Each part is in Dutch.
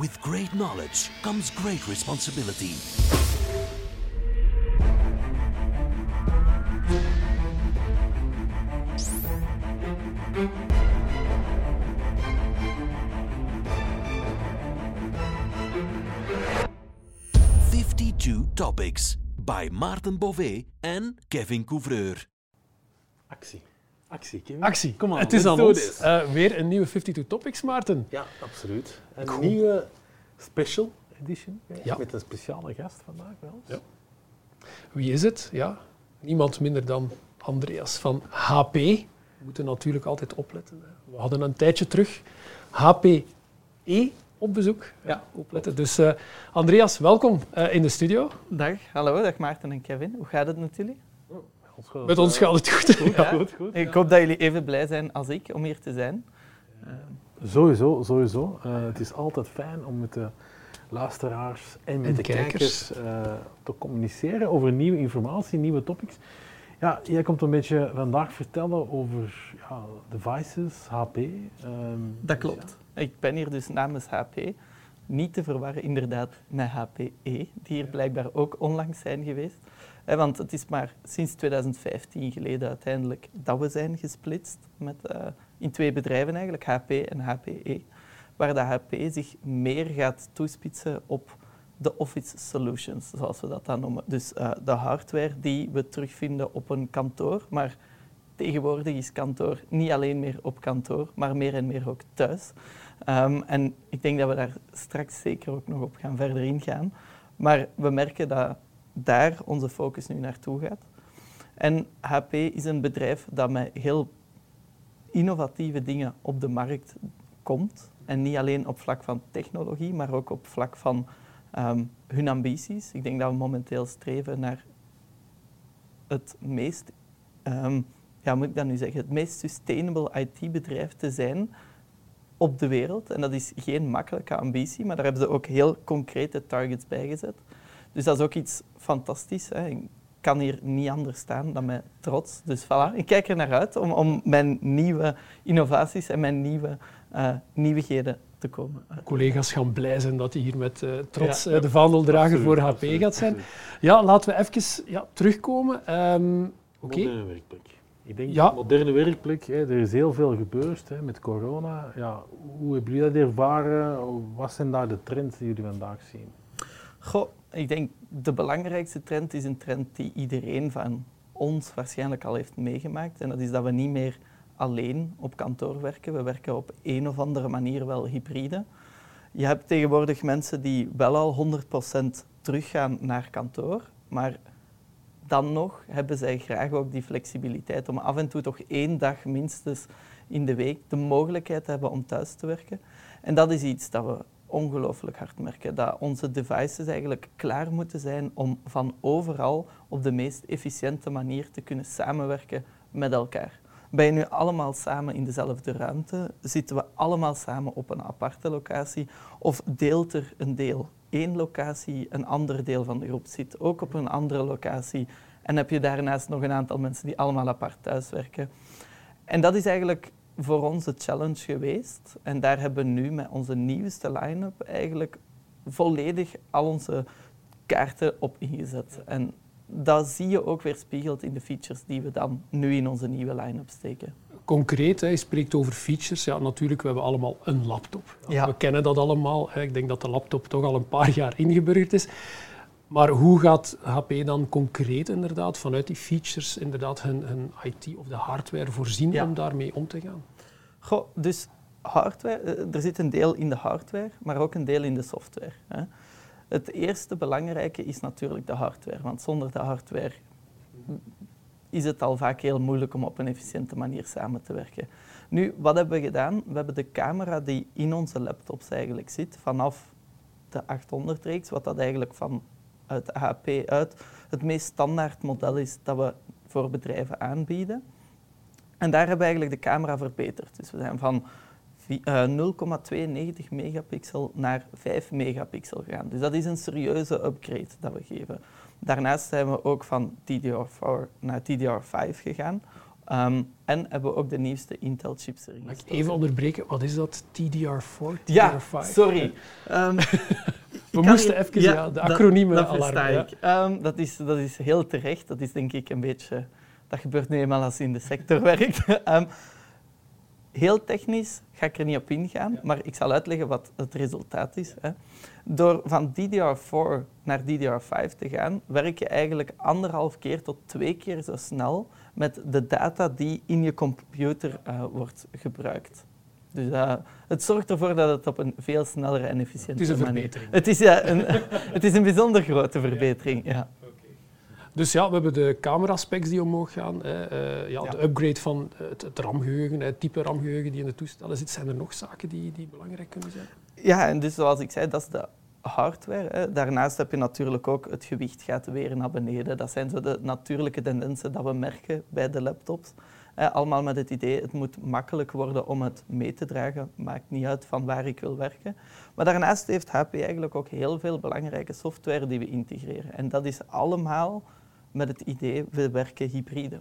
With great knowledge comes great responsibility. Topics by Maarten Bovee en Kevin Couvreur. Actie. Actie, Kevin. Actie. Kom aan, het is aan ons. Weer een nieuwe 52 Topics, Maarten. Ja, absoluut. Een nieuwe special edition. Ja. Met een speciale gast vandaag bij ons. Ja. Wie is het? Ja, niemand minder dan Andreas van HP. We moeten natuurlijk altijd opletten. We hadden een tijdje terug HPE op bezoek. Ja, opletten. Dus Andreas, welkom in de studio. Dag, hallo, dag Maarten en Kevin. Hoe gaat het met jullie? Met ons gaat het goed. Goed, ja. Goed. Ik hoop dat jullie even blij zijn als ik om hier te zijn. Sowieso. Het is altijd fijn om met de luisteraars en met de kijkers te communiceren over nieuwe informatie, nieuwe topics. Ja, jij komt een beetje vandaag vertellen over devices, HP. Dat klopt. Dus, ja. Ik ben hier dus namens HP, niet te verwarren inderdaad met HPE, die hier blijkbaar ook onlangs zijn geweest. Want het is maar sinds 2015 geleden uiteindelijk dat we zijn gesplitst in twee bedrijven eigenlijk, HP en HPE, waar de HP zich meer gaat toespitsen op de office solutions, zoals we dat dan noemen. Dus de hardware die we terugvinden op een kantoor, maar tegenwoordig is kantoor niet alleen meer op kantoor, maar meer en meer ook thuis. En ik denk dat we daar straks zeker ook nog op gaan verder ingaan. Maar we merken dat daar onze focus nu naartoe gaat. En HP is een bedrijf dat met heel innovatieve dingen op de markt komt. En niet alleen op vlak van technologie, maar ook op vlak van hun ambities. Ik denk dat we momenteel streven naar het meest het meest sustainable IT-bedrijf te zijn op de wereld. En dat is geen makkelijke ambitie, maar daar hebben ze ook heel concrete targets bij gezet. Dus dat is ook iets fantastisch. Hè. Ik kan hier niet anders staan dan met trots. Dus voilà, ik kijk er naar uit om mijn nieuwe innovaties en mijn nieuwe nieuwigheden te komen. Collega's gaan blij zijn dat hij hier met trots de vaandeldrager voor HP gaat zijn. Absoluut. Ja, laten we even terugkomen. Moderne werkplek. Ik denk moderne werkplek, hè, er is heel veel gebeurd hè, met corona. Ja, hoe hebben jullie dat ervaren? Wat zijn daar de trends die jullie vandaag zien? Goh, ik denk de belangrijkste trend is een trend die iedereen van ons waarschijnlijk al heeft meegemaakt. En dat is dat we niet meer alleen op kantoor werken. We werken op een of andere manier wel hybride. Je hebt tegenwoordig mensen die wel al 100% teruggaan naar kantoor, maar dan nog hebben zij graag ook die flexibiliteit om af en toe toch 1 dag minstens in de week de mogelijkheid te hebben om thuis te werken. En dat is iets dat we ongelooflijk hard merken. Dat onze devices eigenlijk klaar moeten zijn om van overal op de meest efficiënte manier te kunnen samenwerken met elkaar. Ben je nu allemaal samen in dezelfde ruimte? Zitten we allemaal samen op een aparte locatie? Of deelt er een deel? 1 locatie, een ander deel van de groep zit ook op een andere locatie. En heb je daarnaast nog een aantal mensen die allemaal apart thuiswerken. En dat is eigenlijk voor ons de challenge geweest. En daar hebben we nu met onze nieuwste line-up eigenlijk volledig al onze kaarten op ingezet. En dat zie je ook weer spiegeld in de features die we dan nu in onze nieuwe line-up steken. Concreet, je spreekt over features. Ja, natuurlijk, we hebben allemaal een laptop. Ja. We kennen dat allemaal. Ik denk dat de laptop toch al een paar jaar ingeburgerd is. Maar hoe gaat HP dan concreet inderdaad vanuit die features inderdaad hun IT of de hardware voorzien om daarmee om te gaan? Goh, dus hardware, er zit een deel in de hardware, maar ook een deel in de software. Het eerste belangrijke is natuurlijk de hardware, want zonder de hardware is het al vaak heel moeilijk om op een efficiënte manier samen te werken. Nu, wat hebben we gedaan? We hebben de camera die in onze laptops eigenlijk zit, vanaf de 800-reeks, wat dat eigenlijk vanuit HP uit het meest standaard model is dat we voor bedrijven aanbieden. En daar hebben we eigenlijk de camera verbeterd. Dus we zijn van 0,92 megapixel naar 5 megapixel gegaan. Dus dat is een serieuze upgrade dat we geven. Daarnaast zijn we ook van DDR4 naar DDR5 gegaan, En hebben we ook de nieuwste Intel-chips erin gestoken. Mag ik even onderbreken? Wat is dat? DDR4? Ja, DDR5? Sorry. We moesten even de acroniemen alarmeren. Ja. Dat is heel terecht. Dat is denk ik een beetje... Dat gebeurt nu eenmaal als je in de sector werkt. Heel technisch ga ik er niet op ingaan, ja. Maar ik zal uitleggen wat het resultaat is. Ja. Hè. Door van DDR4 naar DDR5 te gaan, werk je eigenlijk 1,5 keer tot 2 keer zo snel met de data die in je computer wordt gebruikt. Dus het zorgt ervoor dat het op een veel snellere en efficiëntere manier... Het is een bijzonder grote verbetering, ja. Dus ja, we hebben de camera-specs die omhoog gaan. Hè. De upgrade van het RAM-geheugen, het type RAM-geheugen die in de toestellen zit. Zijn er nog zaken die belangrijk kunnen zijn? Ja, en dus zoals ik zei, dat is de hardware. Hè. Daarnaast heb je natuurlijk ook het gewicht gaat weer naar beneden. Dat zijn zo de natuurlijke tendensen dat we merken bij de laptops. Allemaal met het idee, het moet makkelijk worden om het mee te dragen. Maakt niet uit van waar ik wil werken. Maar daarnaast heeft HP eigenlijk ook heel veel belangrijke software die we integreren. En dat is allemaal... met het idee, we werken hybride.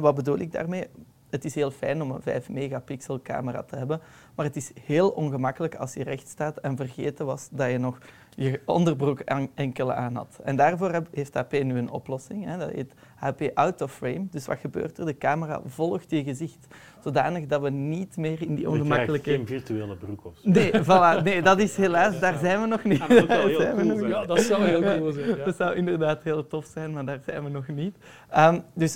Wat bedoel ik daarmee? Het is heel fijn om een 5 megapixel camera te hebben, maar het is heel ongemakkelijk als je recht staat en vergeten was dat je nog je onderbroek enkele aan had. En daarvoor heeft HP nu een oplossing. Hè. Dat heet HP out of frame. Dus wat gebeurt er? De camera volgt je gezicht. Zodanig dat we niet meer in die ongemakkelijke... Je krijgt geen virtuele broek of zo. Nee, voilà. Nee, dat is helaas... Daar zijn we nog niet. Ja, dat zou heel cool zijn. Ja, dat zou heel cool zijn. Ja. Dat zou inderdaad heel tof zijn, maar daar zijn we nog niet.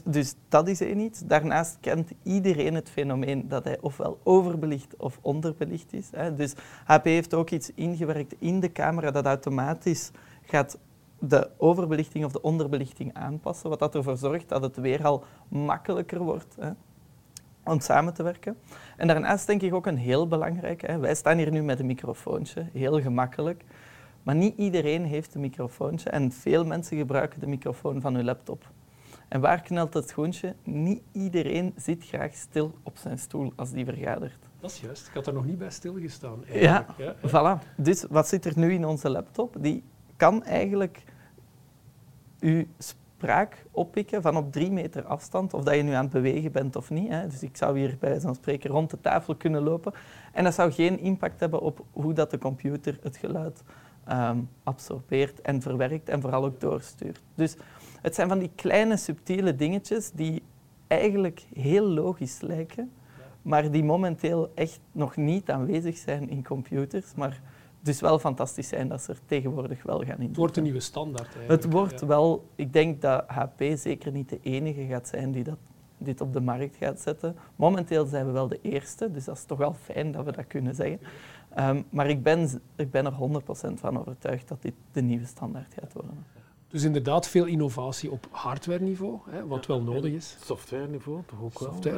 Dus dat is één iets. Daarnaast kent iedereen het fenomeen dat hij ofwel overbelicht of onderbelicht is. Hè. Dus HP heeft ook iets ingewerkt in de camera dat automatisch gaat de overbelichting of de onderbelichting aanpassen, wat dat ervoor zorgt dat het weer al makkelijker wordt om samen te werken. En daarnaast denk ik ook een heel belangrijke. Wij staan hier nu met een microfoontje, heel gemakkelijk. Maar niet iedereen heeft een microfoontje en veel mensen gebruiken de microfoon van hun laptop. En waar knelt het schoentje? Niet iedereen zit graag stil op zijn stoel als die vergadert. Dat is juist. Ik had er nog niet bij stilgestaan. Ja, voilà. Dus wat zit er nu in onze laptop? Die kan eigenlijk uw spraak oppikken van op 3 meter afstand, of dat je nu aan het bewegen bent of niet. Hè. Dus ik zou hier bij zo'n spreker rond de tafel kunnen lopen. En dat zou geen impact hebben op hoe dat de computer het geluid absorbeert en verwerkt en vooral ook doorstuurt. Dus het zijn van die kleine, subtiele dingetjes die eigenlijk heel logisch lijken, maar die momenteel echt nog niet aanwezig zijn in computers, maar dus wel fantastisch zijn dat ze er tegenwoordig wel gaan in. Het wordt een nieuwe standaard eigenlijk. Het wordt wel, ik denk dat HP zeker niet de enige gaat zijn die dit op de markt gaat zetten. Momenteel zijn we wel de eerste, dus dat is toch wel fijn dat we dat kunnen zeggen. Maar ik ben er 100% van overtuigd dat dit de nieuwe standaard gaat worden. Dus inderdaad veel innovatie op hardwareniveau, wat wel nodig is. Softwareniveau toch ook wel.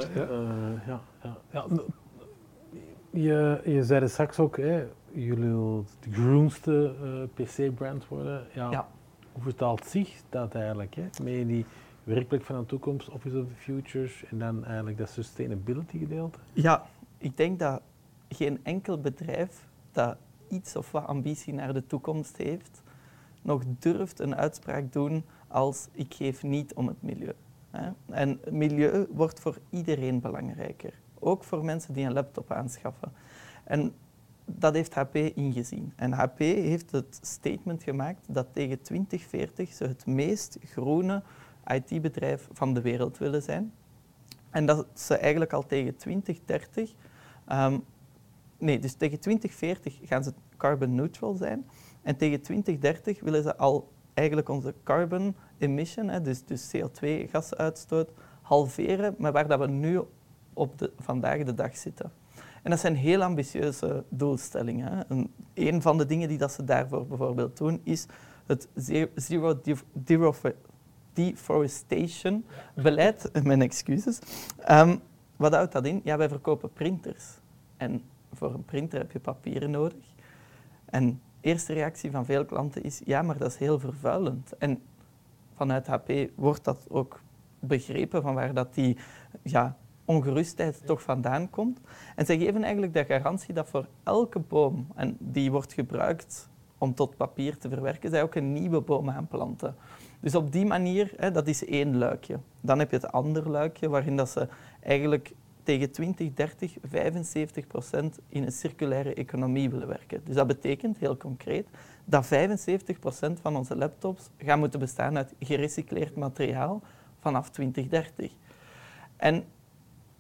Je zei het straks ook, hè, jullie wil de groenste PC-brand worden. Ja. Hoe vertaalt zich dat eigenlijk? Hè? Meer die werkplek van de toekomst, Office of the Futures en dan eigenlijk dat sustainability gedeelte? Ja, ik denk dat geen enkel bedrijf dat iets of wat ambitie naar de toekomst heeft, nog durft een uitspraak doen als ik geef niet om het milieu. Hè? En milieu wordt voor iedereen belangrijker. Ook voor mensen die een laptop aanschaffen. En dat heeft HP ingezien. En HP heeft het statement gemaakt dat tegen 2040 ze het meest groene IT-bedrijf van de wereld willen zijn. En dat ze eigenlijk al tegen 2030... dus tegen 2040 gaan ze carbon neutral zijn. En tegen 2030 willen ze al eigenlijk onze carbon emission, dus CO2-gasuitstoot, halveren, maar waar dat we nu op vandaag de dag zitten. En dat zijn heel ambitieuze doelstellingen. En een van de dingen die dat ze daarvoor bijvoorbeeld doen, is het zero deforestation beleid. Mijn excuses. Wat houdt dat in? Ja, wij verkopen printers. En voor een printer heb je papieren nodig. En de eerste reactie van veel klanten is, ja, maar dat is heel vervuilend. En vanuit HP wordt dat ook begrepen, van waar dat die ongerustheid toch vandaan komt. En zij geven eigenlijk de garantie dat voor elke boom, en die wordt gebruikt om tot papier te verwerken, zij ook een nieuwe boom aanplanten. Dus op die manier, hè, dat is één luikje. Dan heb je het andere luikje waarin dat ze eigenlijk tegen 20, 30, 75% in een circulaire economie willen werken. Dus dat betekent, heel concreet, dat 75% van onze laptops gaan moeten bestaan uit gerecycleerd materiaal vanaf 2030. En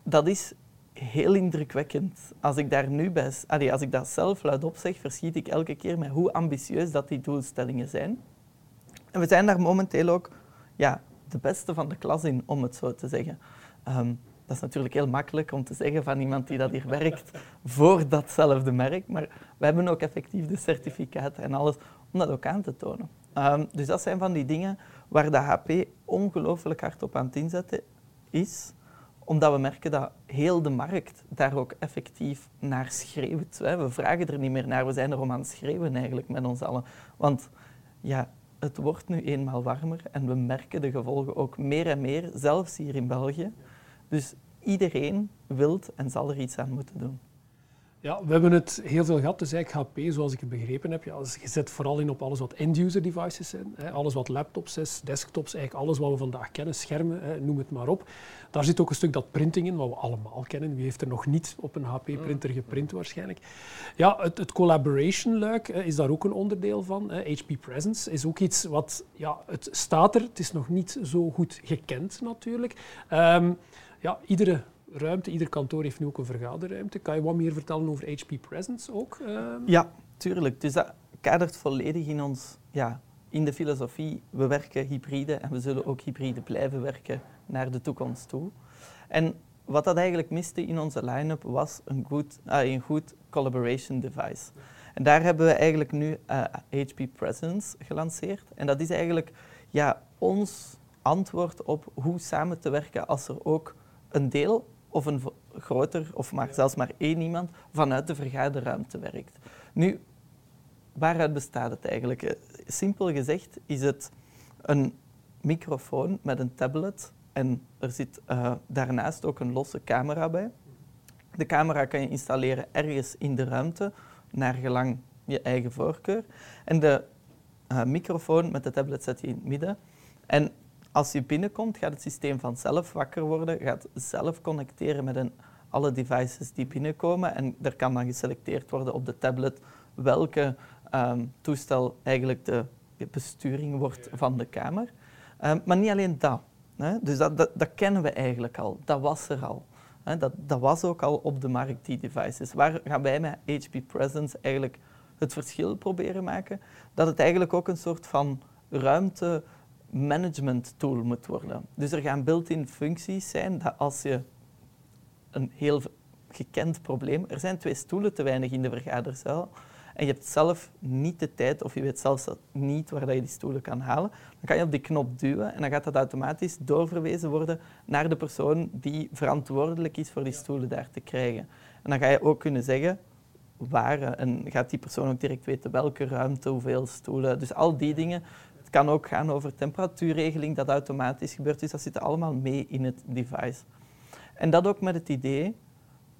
dat is heel indrukwekkend. Als ik daar nu bij, als ik dat zelf luidop zeg, verschiet ik elke keer met hoe ambitieus dat die doelstellingen zijn. En we zijn daar momenteel ook de beste van de klas in, om het zo te zeggen. Dat is natuurlijk heel makkelijk om te zeggen van iemand die dat hier werkt voor datzelfde merk, maar we hebben ook effectief de certificaten en alles om dat ook aan te tonen. Dus dat zijn van die dingen waar de HP ongelooflijk hard op aan het inzetten is, omdat we merken dat heel de markt daar ook effectief naar schreeuwt. We vragen er niet meer naar, we zijn erom aan het schreeuwen eigenlijk met ons allen. Want ja, het wordt nu eenmaal warmer en we merken de gevolgen ook meer en meer, zelfs hier in België. Dus iedereen wil en zal er iets aan moeten doen. Ja, we hebben het heel veel gehad. Dus eigenlijk HP, zoals ik het begrepen heb, zet vooral in op alles wat end-user devices zijn. Hè, alles wat laptops is, desktops, eigenlijk alles wat we vandaag kennen, schermen, hè, noem het maar op. Daar zit ook een stuk dat printing in, wat we allemaal kennen. Wie heeft er nog niet op een HP-printer geprint waarschijnlijk? Ja, het collaboration-luik is daar ook een onderdeel van. Hè. HP Presence is ook iets wat... Ja, het staat er, het is nog niet zo goed gekend natuurlijk. Iedere ruimte, ieder kantoor heeft nu ook een vergaderruimte. Kan je wat meer vertellen over HP Presence ook? Ja, tuurlijk. Dus dat kadert volledig in ons, in de filosofie. We werken hybride en we zullen ook hybride blijven werken naar de toekomst toe. En wat dat eigenlijk miste in onze line-up was een goed collaboration device. En daar hebben we eigenlijk nu HP Presence gelanceerd. En dat is eigenlijk ons antwoord op hoe samen te werken als er ook een deel of een groter, of zelfs maar één iemand, vanuit de vergaderruimte werkt. Nu, waaruit bestaat het eigenlijk? Simpel gezegd is het een microfoon met een tablet en er zit daarnaast ook een losse camera bij. De camera kan je installeren ergens in de ruimte, naar gelang je eigen voorkeur. En de microfoon met de tablet zet je in het midden. En als je binnenkomt, gaat het systeem vanzelf wakker worden, gaat zelf connecteren met alle devices die binnenkomen en er kan dan geselecteerd worden op de tablet welke toestel eigenlijk de besturing wordt van de kamer. Maar niet alleen dat, hè. Dus dat kennen we eigenlijk al, dat was er al. Hè. Dat was ook al op de markt, die devices. Waar gaan wij met HP Presence eigenlijk het verschil proberen maken? Dat het eigenlijk ook een soort van ruimte... management tool moet worden. Dus er gaan built-in functies zijn dat als je een heel gekend probleem... Er zijn 2 stoelen te weinig in de vergaderzaal en je hebt zelf niet de tijd of je weet zelfs niet waar je die stoelen kan halen. Dan kan je op die knop duwen en dan gaat dat automatisch doorverwezen worden naar de persoon die verantwoordelijk is voor die stoelen daar te krijgen. En dan ga je ook kunnen zeggen waar en gaat die persoon ook direct weten welke ruimte, hoeveel stoelen. Dus al die dingen... Het kan ook gaan over temperatuurregeling, dat automatisch gebeurt. Dus dat zit allemaal mee in het device. En dat ook met het idee,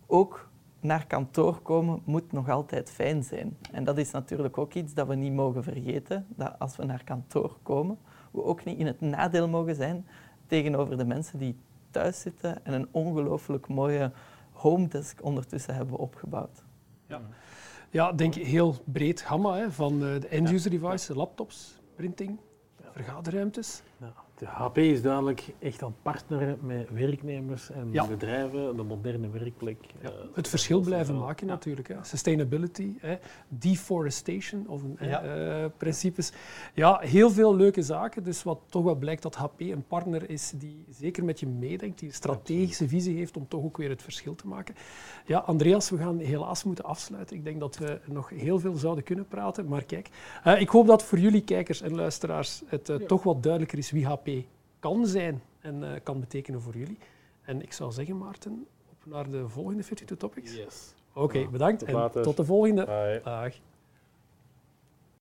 ook naar kantoor komen moet nog altijd fijn zijn. En dat is natuurlijk ook iets dat we niet mogen vergeten, dat als we naar kantoor komen, we ook niet in het nadeel mogen zijn tegenover de mensen die thuis zitten en een ongelooflijk mooie home desk ondertussen hebben opgebouwd. Ja, denk heel breed gamma hè, van de end-user devices, de laptops... printing, vergaderruimtes. Ja, de HP is duidelijk echt aan partneren met werknemers en bedrijven, de moderne werkplek. Ja, het verschil blijven maken natuurlijk. Hè. Sustainability, hè. Deforestation of principes. Ja, heel veel leuke zaken. Dus toch blijkt dat HP een partner is die zeker met je meedenkt, die een strategische visie heeft om toch ook weer het verschil te maken. Ja, Andreas, we gaan helaas moeten afsluiten. Ik denk dat we nog heel veel zouden kunnen praten, maar kijk. Ik hoop dat voor jullie kijkers en luisteraars het toch wat duidelijker is wie HP kan zijn en kan betekenen voor jullie. En ik zou zeggen, Maarten, op naar de volgende 52 Topics. Yes. Oké, bedankt en tot de volgende. Bye. Dag.